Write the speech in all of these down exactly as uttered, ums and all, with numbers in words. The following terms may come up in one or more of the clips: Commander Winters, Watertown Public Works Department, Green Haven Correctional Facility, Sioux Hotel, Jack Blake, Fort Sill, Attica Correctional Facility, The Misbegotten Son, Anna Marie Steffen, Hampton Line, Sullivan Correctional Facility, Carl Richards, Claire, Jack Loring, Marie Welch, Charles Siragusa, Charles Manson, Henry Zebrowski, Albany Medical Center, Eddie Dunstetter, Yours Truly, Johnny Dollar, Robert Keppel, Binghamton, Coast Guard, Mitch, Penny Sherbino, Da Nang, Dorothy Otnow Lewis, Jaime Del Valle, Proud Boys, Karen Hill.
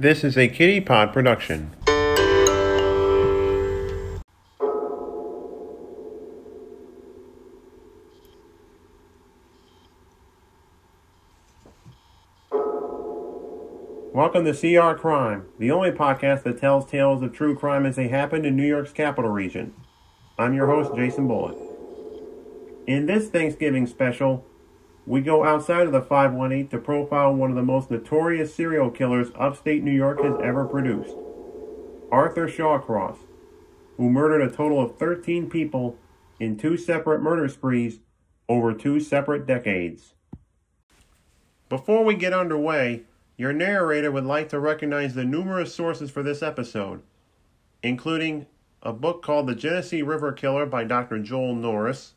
This is a Kitty Pod production. Welcome to C R Crime, the only podcast that tells tales of true crime as they happened in New York's capital region. I'm your host, Jason Bullitt. In this Thanksgiving special, we go outside of the five one eight to profile one of the most notorious serial killers upstate New York has ever produced, Arthur Shawcross, who murdered a total of thirteen people in two separate murder sprees over two separate decades. Before we get underway, your narrator would like to recognize the numerous sources for this episode, including a book called The Genesee River Killer by Doctor Joel Norris,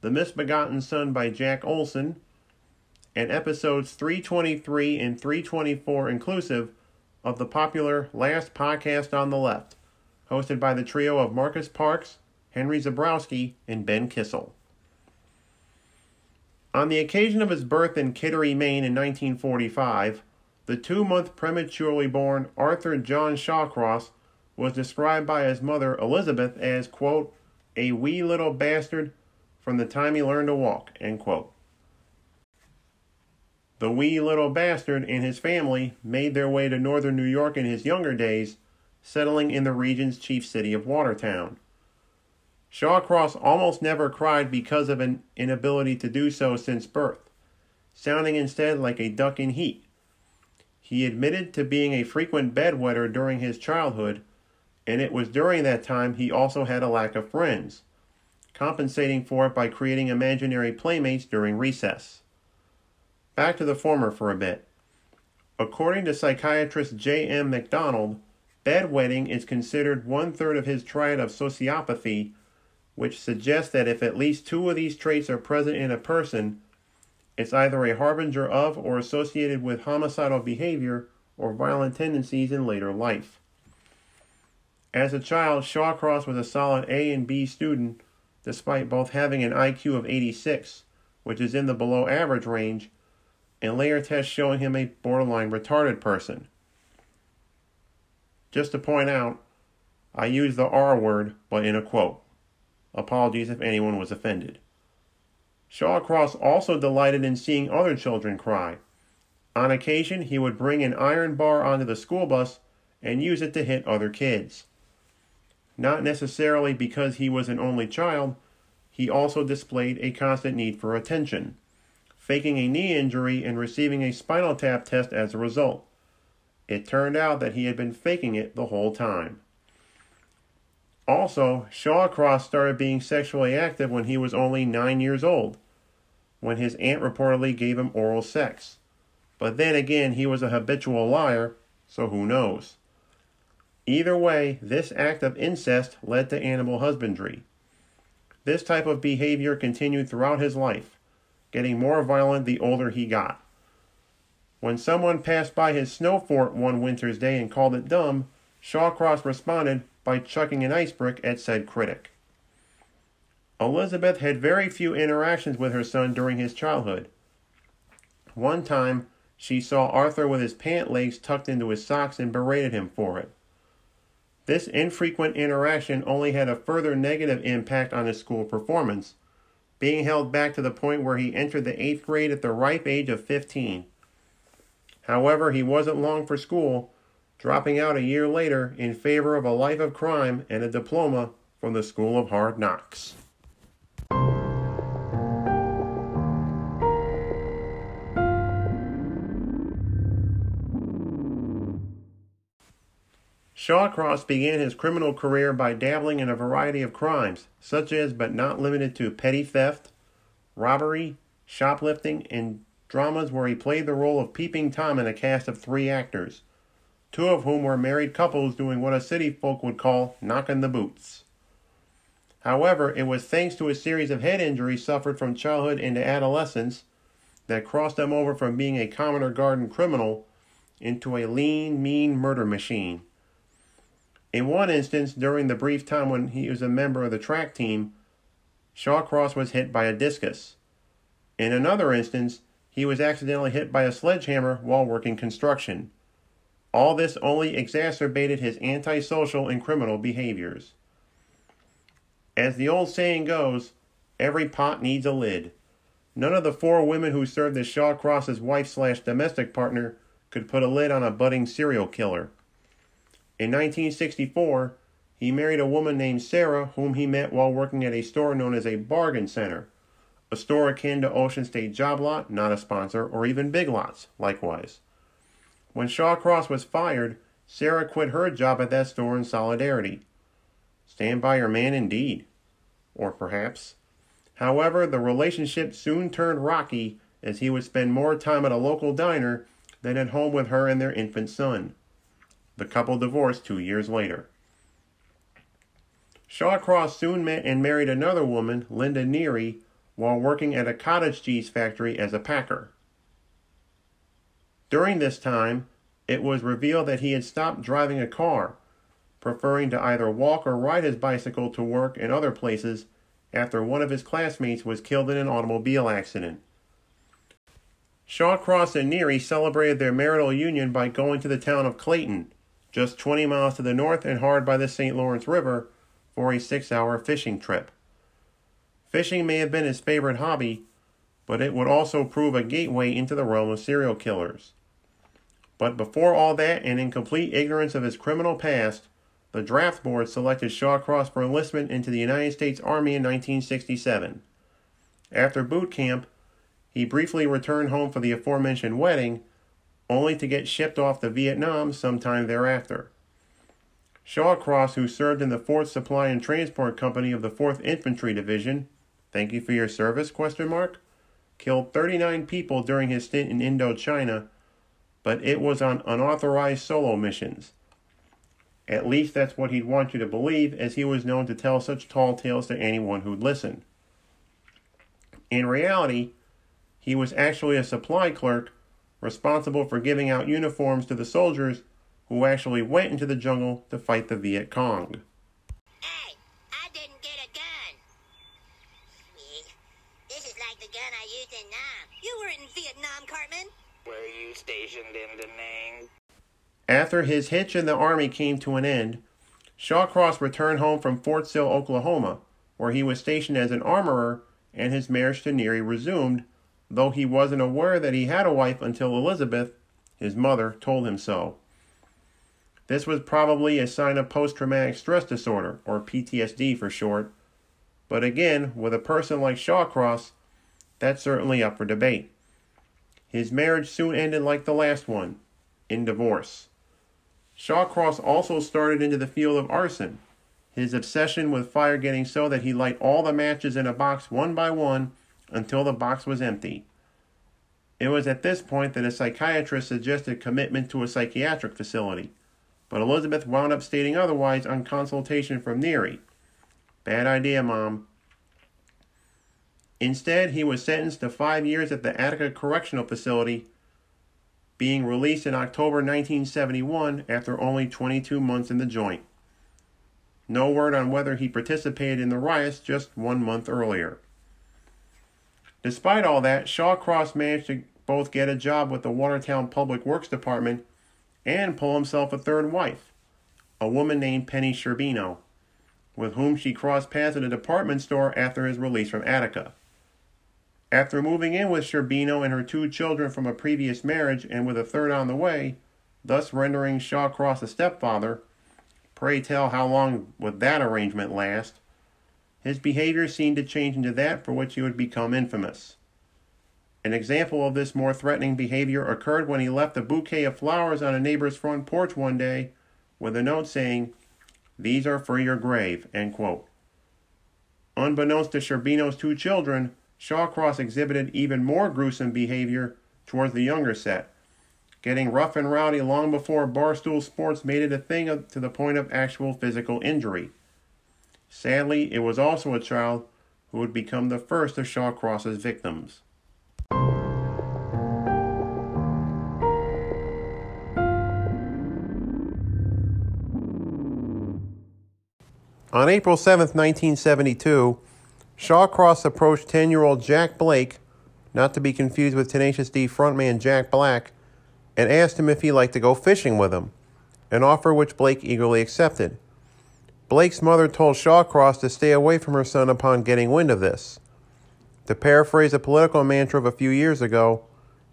The Misbegotten Son by Jack Olson, and episodes three twenty-three and three twenty-four inclusive of the popular Last Podcast on the Left, hosted by the trio of Marcus Parks, Henry Zebrowski, and Ben Kissel. On the occasion of his birth in Kittery, Maine in nineteen forty-five, the two-month prematurely born Arthur John Shawcross was described by his mother Elizabeth as, quote, a wee little bastard from the time he learned to walk, end quote. The wee little bastard and his family made their way to northern New York in his younger days, settling in the region's chief city of Watertown. Shawcross almost never cried because of an inability to do so since birth, sounding instead like a duck in heat. He admitted to being a frequent bedwetter during his childhood, and it was during that time he also had a lack of friends, compensating for it by creating imaginary playmates during recess. Back to the former for a bit. According to psychiatrist J M McDonald, bedwetting is considered one-third of his triad of sociopathy, which suggests that if at least two of these traits are present in a person, it's either a harbinger of or associated with homicidal behavior or violent tendencies in later life. As a child, Shawcross was a solid A and B student, despite both having an I Q of eighty-six, which is in the below average range, and later tests showing him a borderline retarded person. Just to point out, I used the R word, but in a quote. Apologies if anyone was offended. Shawcross also delighted in seeing other children cry. On occasion, he would bring an iron bar onto the school bus and use it to hit other kids. Not necessarily because he was an only child, he also displayed a constant need for attention, faking a knee injury and receiving a spinal tap test as a result. It turned out that he had been faking it the whole time. Also, Shawcross started being sexually active when he was only nine years old, when his aunt reportedly gave him oral sex. But then again, he was a habitual liar, so who knows? Either way, this act of incest led to animal husbandry. This type of behavior continued throughout his life, getting more violent the older he got. When someone passed by his snow fort one winter's day and called it dumb, Shawcross responded by chucking an ice brick at said critic. Elizabeth had very few interactions with her son during his childhood. One time, she saw Arthur with his pant legs tucked into his socks and berated him for it. This infrequent interaction only had a further negative impact on his school performance, being held back to the point where he entered the eighth grade at the ripe age of fifteen. However, he wasn't long for school, dropping out a year later in favor of a life of crime and a diploma from the School of Hard Knocks. Shawcross began his criminal career by dabbling in a variety of crimes, such as but not limited to petty theft, robbery, shoplifting, and dramas where he played the role of Peeping Tom in a cast of three actors, two of whom were married couples doing what a city folk would call knocking the boots. However, it was thanks to a series of head injuries suffered from childhood into adolescence that crossed him over from being a commoner garden criminal into a lean, mean murder machine. In one instance, during the brief time when he was a member of the track team, Shawcross was hit by a discus. In another instance, he was accidentally hit by a sledgehammer while working construction. All this only exacerbated his antisocial and criminal behaviors. As the old saying goes, every pot needs a lid. None of the four women who served as Shawcross's wife-slash-domestic partner could put a lid on a budding serial killer. In nineteen sixty-four, he married a woman named Sarah, whom he met while working at a store known as a bargain center, a store akin to Ocean State Job Lot, not a sponsor, or even Big Lots, likewise. When Shawcross was fired, Sarah quit her job at that store in solidarity. Stand by your man indeed. Or perhaps. However, the relationship soon turned rocky as he would spend more time at a local diner than at home with her and their infant son. The couple divorced two years later. Shawcross soon met and married another woman, Linda Neary, while working at a cottage cheese factory as a packer. During this time, it was revealed that he had stopped driving a car, preferring to either walk or ride his bicycle to work and other places after one of his classmates was killed in an automobile accident. Shawcross and Neary celebrated their marital union by going to the town of Clayton, just twenty miles to the north and hard by the Saint Lawrence River, for a six-hour fishing trip. Fishing may have been his favorite hobby, but it would also prove a gateway into the realm of serial killers. But before all that, and in complete ignorance of his criminal past, the draft board selected Shawcross for enlistment into the United States Army in nineteen sixty-seven. After boot camp, he briefly returned home for the aforementioned wedding, only to get shipped off to Vietnam sometime thereafter. Shawcross, who served in the fourth Supply and Transport Company of the fourth Infantry Division, thank you for your service, question mark, killed thirty-nine people during his stint in Indochina, but it was on unauthorized solo missions. At least that's what he'd want you to believe, as he was known to tell such tall tales to anyone who'd listen. In reality, he was actually a supply clerk, responsible for giving out uniforms to the soldiers who actually went into the jungle to fight the Viet Cong. Hey, I didn't get a gun. This is like the gun I used in Nam. You were in Vietnam, Cartman. Were you stationed in Da Nang? After his hitch in the army came to an end, Shawcross returned home from Fort Sill, Oklahoma, where he was stationed as an armorer, and his marriage to Neary resumed, though he wasn't aware that he had a wife until Elizabeth, his mother, told him so. This was probably a sign of post-traumatic stress disorder, or P T S D for short, but again, with a person like Shawcross, that's certainly up for debate. His marriage soon ended like the last one, in divorce. Shawcross also started into the field of arson, his obsession with fire getting so that he'd light all the matches in a box one by one until the box was empty. It was at this point that a psychiatrist suggested commitment to a psychiatric facility, but Elizabeth wound up stating otherwise on consultation from Neary. Bad idea, Mom. Instead, he was sentenced to five years at the Attica Correctional Facility, being released in October nineteen seventy-one after only twenty-two months in the joint. No word on whether he participated in the riots just one month earlier. Despite all that, Shawcross managed to both get a job with the Watertown Public Works Department and pull himself a third wife, a woman named Penny Sherbino, with whom she crossed paths at a department store after his release from Attica. After moving in with Sherbino and her two children from a previous marriage and with a third on the way, thus rendering Shawcross a stepfather, pray tell how long would that arrangement last, his behavior seemed to change into that for which he would become infamous. An example of this more threatening behavior occurred when he left a bouquet of flowers on a neighbor's front porch one day with a note saying, "These are for your grave," end quote. Unbeknownst to Sherbino's two children, Shawcross exhibited even more gruesome behavior towards the younger set, getting rough and rowdy long before barstool sports made it a thing to the point of actual physical injury. Sadly, it was also a child who would become the first of Shawcross's victims. On April seventh, nineteen seventy-two, Shawcross approached ten-year-old Jack Blake, not to be confused with Tenacious D frontman Jack Black, and asked him if he'd like to go fishing with him, an offer which Blake eagerly accepted. Blake's mother told Shawcross to stay away from her son upon getting wind of this. To paraphrase a political mantra of a few years ago,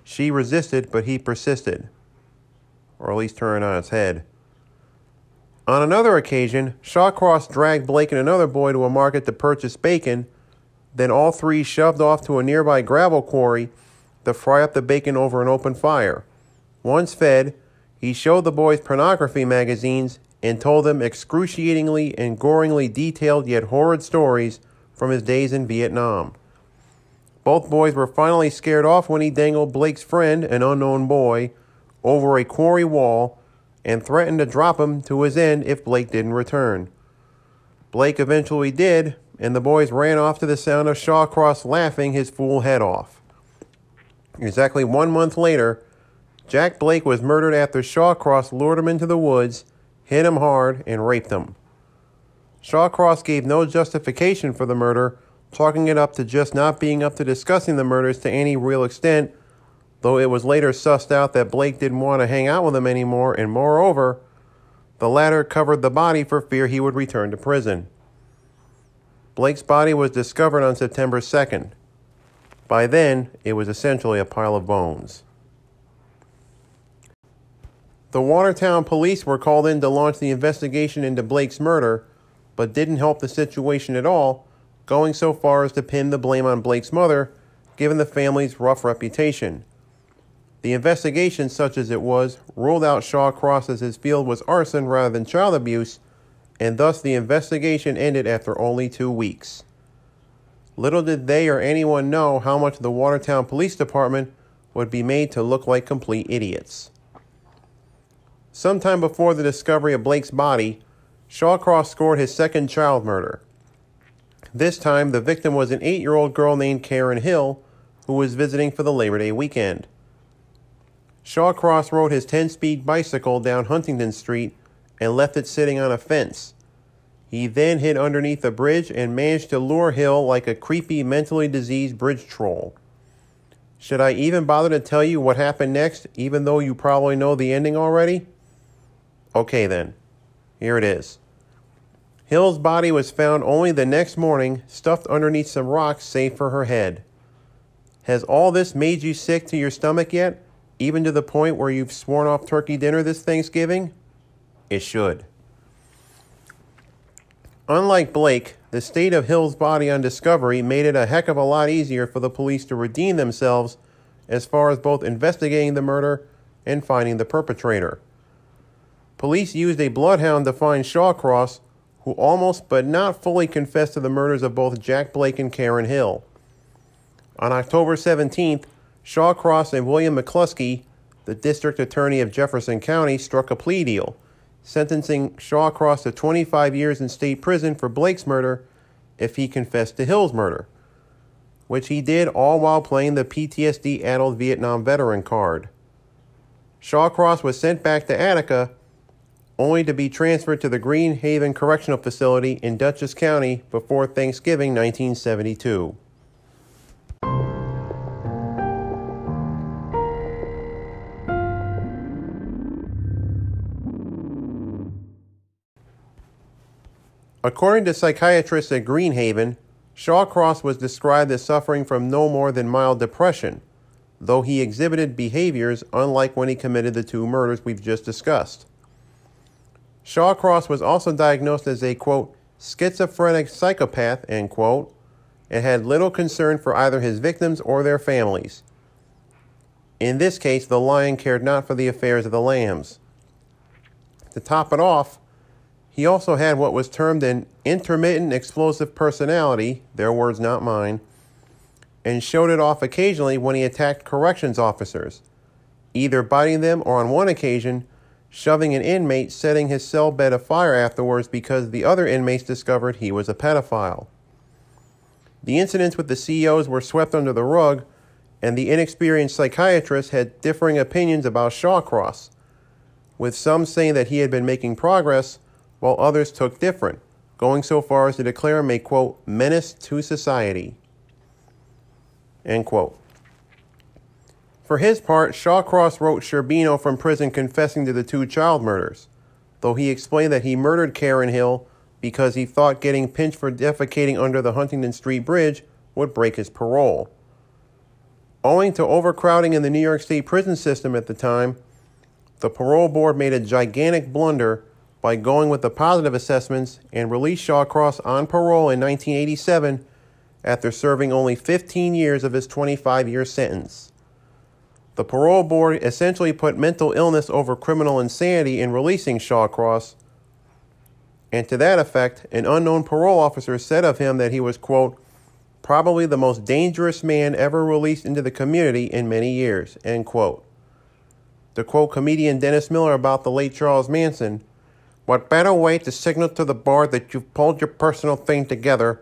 she resisted, but he persisted. Or at least turn it on its head. On another occasion, Shawcross dragged Blake and another boy to a market to purchase bacon, then all three shoved off to a nearby gravel quarry to fry up the bacon over an open fire. Once fed, he showed the boys pornography magazines and told them excruciatingly and goringly detailed yet horrid stories from his days in Vietnam. Both boys were finally scared off when he dangled Blake's friend, an unknown boy, over a quarry wall and threatened to drop him to his end if Blake didn't return. Blake eventually did, and the boys ran off to the sound of Shawcross laughing his fool head off. Exactly one month later, Jack Blake was murdered after Shawcross lured him into the woods, hit him hard, and raped him. Shawcross gave no justification for the murder, chalking it up to just not being up to discussing the murders to any real extent, though it was later sussed out that Blake didn't want to hang out with him anymore, and moreover, the latter covered the body for fear he would return to prison. Blake's body was discovered on September second. By then, it was essentially a pile of bones. The Watertown police were called in to launch the investigation into Blake's murder, but didn't help the situation at all, going so far as to pin the blame on Blake's mother, given the family's rough reputation. The investigation, such as it was, ruled out Shawcross as his field was arson rather than child abuse, and thus the investigation ended after only two weeks. Little did they or anyone know how much the Watertown Police Department would be made to look like complete idiots. Sometime before the discovery of Blake's body, Shawcross scored his second child murder. This time, the victim was an eight-year-old girl named Karen Hill, who was visiting for the Labor Day weekend. Shawcross rode his ten-speed bicycle down Huntington Street and left it sitting on a fence. He then hid underneath a bridge and managed to lure Hill like a creepy, mentally diseased bridge troll. Should I even bother to tell you what happened next, even though you probably know the ending already? Okay then, here it is. Hill's body was found only the next morning, stuffed underneath some rocks save for her head. Has all this made you sick to your stomach yet, even to the point where you've sworn off turkey dinner this Thanksgiving? It should. Unlike Blake, the state of Hill's body on discovery made it a heck of a lot easier for the police to redeem themselves as far as both investigating the murder and finding the perpetrator. Police used a bloodhound to find Shawcross, who almost but not fully confessed to the murders of both Jack Blake and Karen Hill. On October seventeenth, Shawcross and William McCluskey, the district attorney of Jefferson County, struck a plea deal, sentencing Shawcross to twenty-five years in state prison for Blake's murder if he confessed to Hill's murder, which he did, all while playing the P T S D-addled Vietnam veteran card. Shawcross was sent back to Attica, only to be transferred to the Green Haven Correctional Facility in Dutchess County before Thanksgiving nineteen seventy-two. According to psychiatrists at Green Haven, Shawcross was described as suffering from no more than mild depression, though he exhibited behaviors unlike when he committed the two murders we've just discussed. Shawcross was also diagnosed as a, quote, schizophrenic psychopath, end quote, and had little concern for either his victims or their families. In this case, the lion cared not for the affairs of the lambs. To top it off, he also had what was termed an intermittent explosive personality, their words not mine, and showed it off occasionally when he attacked corrections officers, either biting them or, on one occasion, shoving an inmate, setting his cell bed afire afterwards because the other inmates discovered he was a pedophile. The incidents with the C Os were swept under the rug, and the inexperienced psychiatrists had differing opinions about Shawcross, with some saying that he had been making progress, while others took different, going so far as to declare him a, quote, menace to society, end quote. For his part, Shawcross wrote Sherbino from prison confessing to the two child murders, though he explained that he murdered Karen Hill because he thought getting pinched for defecating under the Huntington Street Bridge would break his parole. Owing to overcrowding in the New York State prison system at the time, the parole board made a gigantic blunder by going with the positive assessments and released Shawcross on parole in nineteen eighty-seven after serving only fifteen years of his twenty-five-year sentence. The parole board essentially put mental illness over criminal insanity in releasing Shawcross, and to that effect, an unknown parole officer said of him that he was, quote, probably the most dangerous man ever released into the community in many years, end quote. To quote comedian Dennis Miller about the late Charles Manson, what better way to signal to the board that you've pulled your personal thing together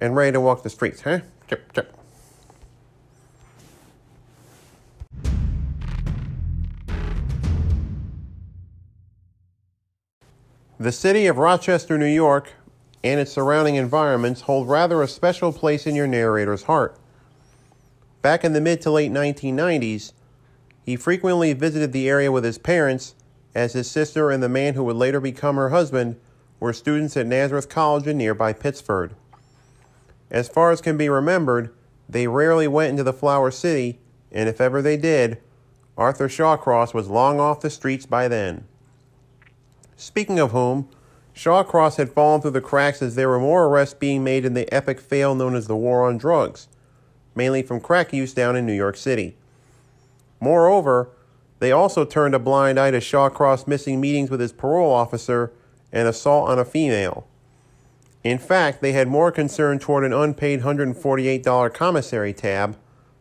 and ready to walk the streets, huh? Chip, chip. The city of Rochester, New York, and its surrounding environments hold rather a special place in your narrator's heart. Back in the mid to late nineteen nineties, he frequently visited the area with his parents, as his sister and the man who would later become her husband were students at Nazareth College in nearby Pittsford. As far as can be remembered, they rarely went into the Flower City, and if ever they did, Arthur Shawcross was long off the streets by then. Speaking of whom, Shawcross had fallen through the cracks as there were more arrests being made in the epic fail known as the War on Drugs, mainly from crack use down in New York City. Moreover, they also turned a blind eye to Shawcross missing meetings with his parole officer and assault on a female. In fact, they had more concern toward an unpaid one hundred forty-eight dollars commissary tab,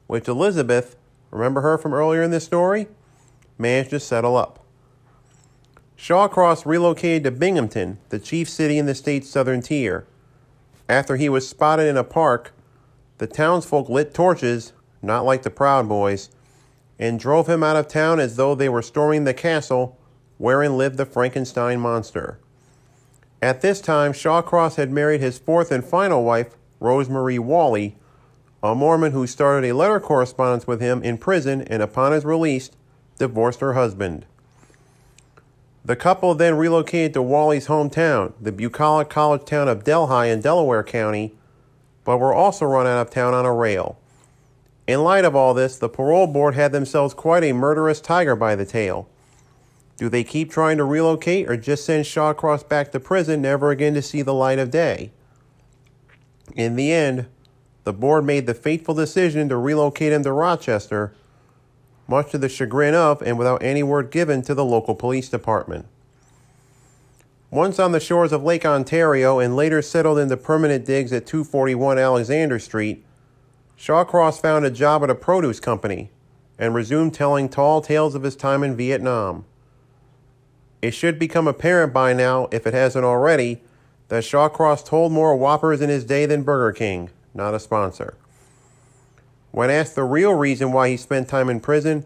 which Elizabeth, remember her from earlier in this story, managed to settle up. Shawcross relocated to Binghamton, the chief city in the state's southern tier. After he was spotted in a park, the townsfolk lit torches, not like the Proud Boys, and drove him out of town as though they were storming the castle wherein lived the Frankenstein monster. At this time, Shawcross had married his fourth and final wife, Rosemarie Wally, a Mormon who started a letter correspondence with him in prison and upon his release, divorced her husband. The couple then relocated to Wally's hometown, the bucolic college town of Delhi in Delaware County, but were also run out of town on a rail. In light of all this, the parole board had themselves quite a murderous tiger by the tail. Do they keep trying to relocate or just send Shawcross back to prison, never again to see the light of day? In the end, the board made the fateful decision to relocate him to Rochester, much to the chagrin of and without any word given to the local police department. Once on the shores of Lake Ontario and later settled into permanent digs at two forty-one Alexander Street, Shawcross found a job at a produce company and resumed telling tall tales of his time in Vietnam. It should become apparent by now, if it hasn't already, that Shawcross told more Whoppers in his day than Burger King, not a sponsor. When asked the real reason why he spent time in prison,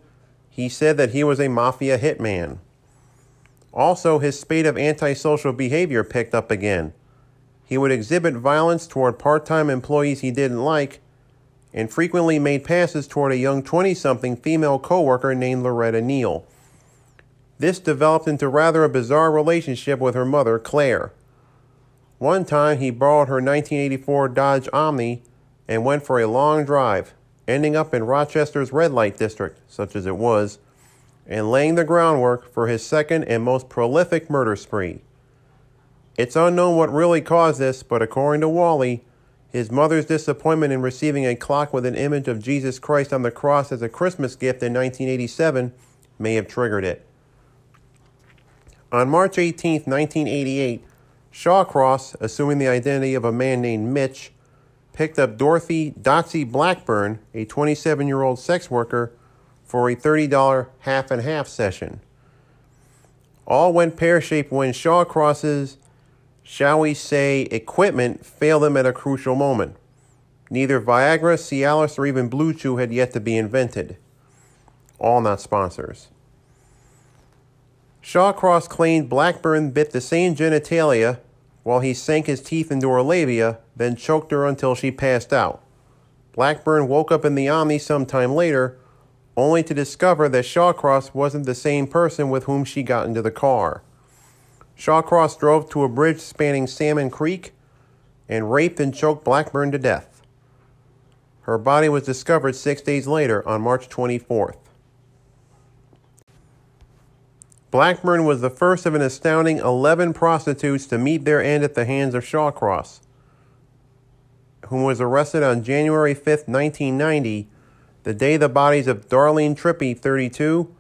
he said that he was a mafia hitman. Also, his spate of antisocial behavior picked up again. He would exhibit violence toward part-time employees he didn't like and frequently made passes toward a young twenty-something female co-worker named Loretta Neal. This developed into rather a bizarre relationship with her mother, Claire. One time, he borrowed her nineteen eighty-four Dodge Omni and went for a long drive, ending up in Rochester's red light district, such as it was, and laying the groundwork for his second and most prolific murder spree. It's unknown what really caused this, but according to Wally, his mother's disappointment in receiving a clock with an image of Jesus Christ on the cross as a Christmas gift in nineteen eighty-seven may have triggered it. On March eighteenth, nineteen eighty-eight, Shawcross, assuming the identity of a man named Mitch, picked up Dorothy Doxie Blackburn, a twenty-seven-year-old sex worker, for a thirty dollars half-and-half session. All went pear-shaped when Shawcross's, shall we say, equipment failed him at a crucial moment. Neither Viagra, Cialis, or even Blue Chew had yet to be invented. All not sponsors. Shawcross claimed Blackburn bit the same genitalia while he sank his teeth into her labia, then choked her until she passed out. Blackburn woke up in the Omni sometime later, only to discover that Shawcross wasn't the same person with whom she got into the car. Shawcross drove to a bridge spanning Salmon Creek and raped and choked Blackburn to death. Her body was discovered six days later on March twenty-fourth. Blackburn was the first of an astounding eleven prostitutes to meet their end at the hands of Shawcross, whom was arrested on January fifth, nineteen ninety, the day the bodies of Darlene Trippy, thirty-two,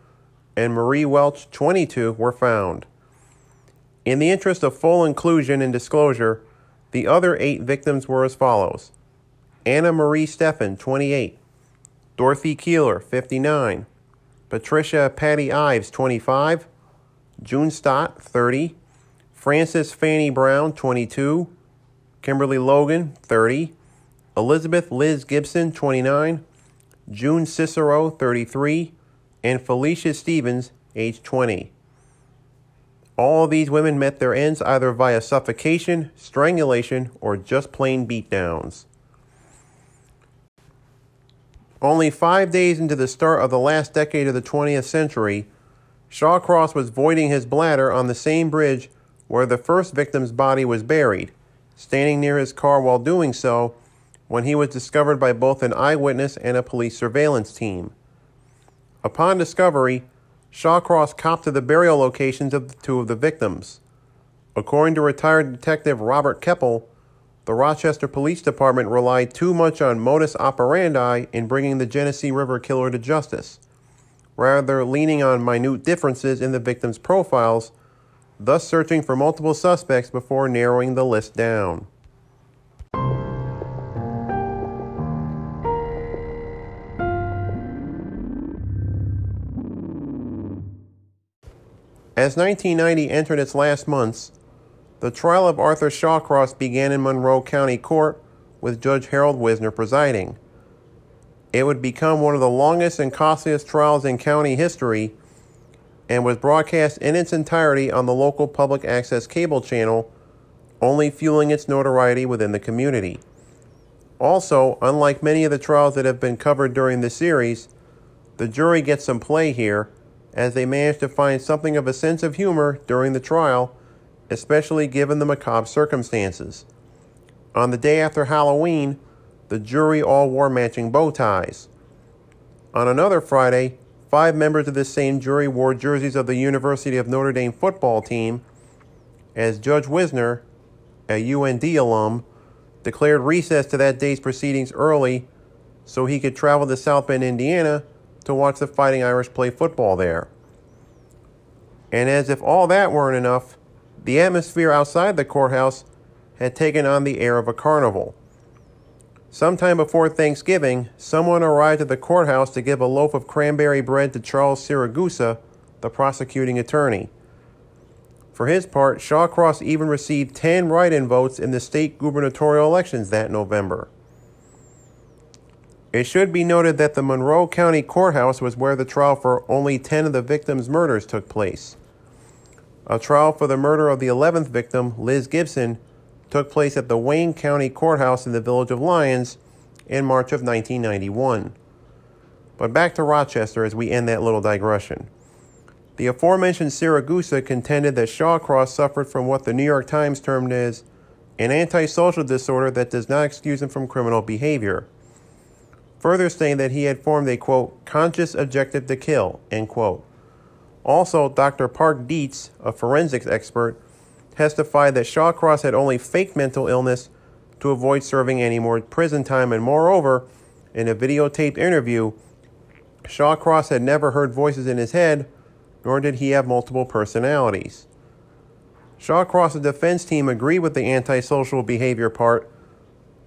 and Marie Welch, twenty-two, were found. In the interest of full inclusion and disclosure, the other eight victims were as follows: Anna Marie Steffen, twenty-eight, Dorothy Keeler, fifty-nine, Patricia Patty Ives, twenty-five, June Stott, thirty, Frances Fanny Brown, twenty-two, Kimberly Logan, thirty, Elizabeth Liz Gibson, twenty-nine, June Cicero, thirty-three, and Felicia Stevens, age twenty. All of these women met their ends either via suffocation, strangulation, or just plain beatdowns. Only five days into the start of the last decade of the twentieth century, Shawcross was voiding his bladder on the same bridge where the first victim's body was buried, standing near his car while doing so, when he was discovered by both an eyewitness and a police surveillance team. Upon discovery, Shawcross copped to the burial locations of the two of the victims. According to retired Detective Robert Keppel, the Rochester Police Department relied too much on modus operandi in bringing the Genesee River Killer to justice, rather leaning on minute differences in the victims' profiles, thus searching for multiple suspects before narrowing the list down. As nineteen ninety entered its last months, the trial of Arthur Shawcross began in Monroe County Court with Judge Harold Wisner presiding. It would become one of the longest and costliest trials in county history, and was broadcast in its entirety on the local public access cable channel, only fueling its notoriety within the community. Also, unlike many of the trials that have been covered during the series, the jury gets some play here, as they managed to find something of a sense of humor during the trial, especially given the macabre circumstances. On the day after Halloween, the jury all wore matching bow ties. On another Friday, five members of this same jury wore jerseys of the University of Notre Dame football team, as Judge Wisner, a U N D alum, declared recess to that day's proceedings early so he could travel to South Bend, Indiana, to watch the Fighting Irish play football there. And as if all that weren't enough, the atmosphere outside the courthouse had taken on the air of a carnival. Sometime before Thanksgiving, someone arrived at the courthouse to give a loaf of cranberry bread to Charles Siragusa, the prosecuting attorney. For his part, Shawcross even received ten write-in votes in the state gubernatorial elections that November. It should be noted that the Monroe County Courthouse was where the trial for only ten of the victims' murders took place. A trial for the murder of the eleventh victim, Liz Gibson, took place at the Wayne County Courthouse in the Village of Lyons in March of nineteen ninety-one. But back to Rochester as we end that little digression. The aforementioned Siragusa contended that Shawcross suffered from what the New York Times termed as an antisocial disorder that does not excuse him from criminal behavior, further saying that he had formed a, quote, conscious objective to kill, end quote. Also, Doctor Park Dietz, a forensics expert, testified that Shawcross had only faked mental illness to avoid serving any more prison time, and moreover, in a videotaped interview, Shawcross had never heard voices in his head, nor did he have multiple personalities. Shawcross's defense team agreed with the antisocial behavior part,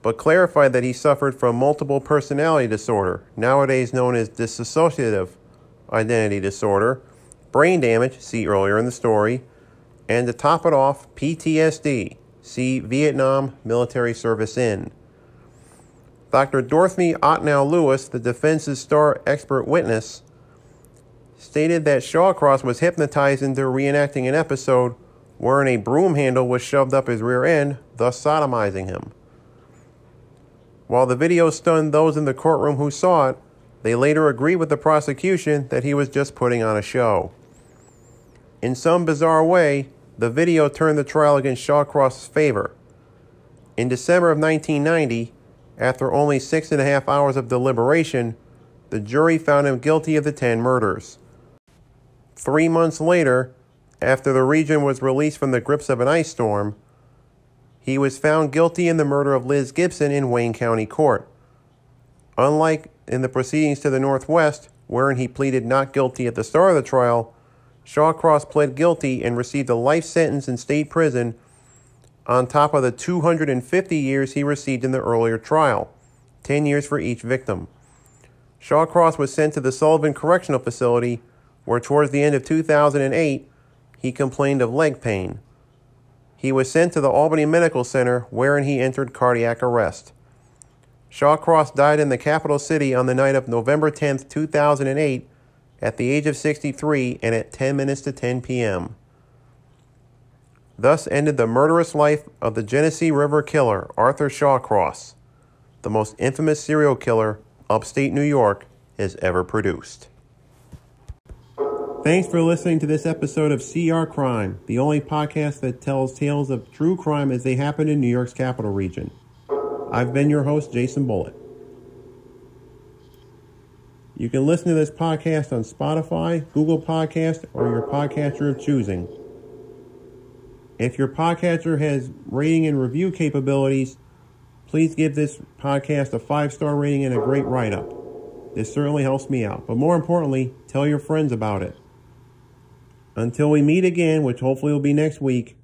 but clarified that he suffered from multiple personality disorder, nowadays known as dissociative identity disorder, brain damage, see earlier in the story, and to top it off, P T S D, see Vietnam Military Service in. Doctor Dorothy Otnow Lewis, the defense's star expert witness, stated that Shawcross was hypnotized into reenacting an episode wherein a broom handle was shoved up his rear end, thus sodomizing him. While the video stunned those in the courtroom who saw it, They later agreed with the prosecution that he was just putting on a show. In some bizarre way, the video turned the trial against Shawcross's favor. In December of nineteen ninety, after only six and a half hours of deliberation, the jury found him guilty of the ten murders. Three months later, after the region was released from the grips of an ice storm, he was found guilty in the murder of Liz Gibson in Wayne County Court. Unlike in the proceedings to the Northwest, wherein he pleaded not guilty at the start of the trial, Shawcross pled guilty and received a life sentence in state prison on top of the two hundred fifty years he received in the earlier trial, ten years for each victim. Shawcross was sent to the Sullivan Correctional Facility, where towards the end of two thousand eight, he complained of leg pain. He was sent to the Albany Medical Center, wherein he entered cardiac arrest. Shawcross died in the capital city on the night of November tenth, two thousand eight, at the age of sixty-three and at ten minutes to ten p.m. Thus ended the murderous life of the Genesee River Killer, Arthur Shawcross, the most infamous serial killer upstate New York has ever produced. Thanks for listening to this episode of C R Crime, the only podcast that tells tales of true crime as they happen in New York's capital region. I've been your host, Jason Bullitt. You can listen to this podcast on Spotify, Google Podcast, or your podcatcher of choosing. If your podcatcher has rating and review capabilities, please give this podcast a five-star rating and a great write-up. This certainly helps me out. But more importantly, tell your friends about it. Until we meet again, which hopefully will be next week,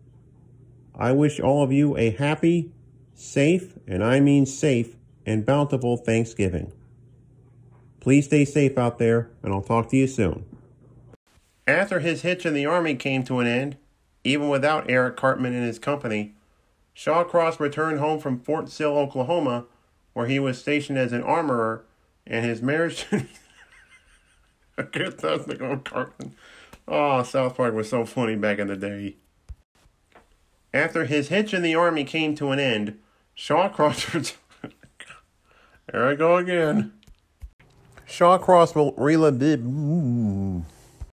I wish all of you a happy, safe, and I mean safe, and bountiful Thanksgiving. Please stay safe out there, and I'll talk to you soon. After his hitch in the Army came to an end, even without Eric Cartman and his company, Shawcross returned home from Fort Sill, Oklahoma, where he was stationed as an armorer, and his marriage to... I guess that's the old Cartman. Oh, South Park was so funny back in the day. After his hitch in the Army came to an end, Shawcross... there I go again. Shawcross will relabid...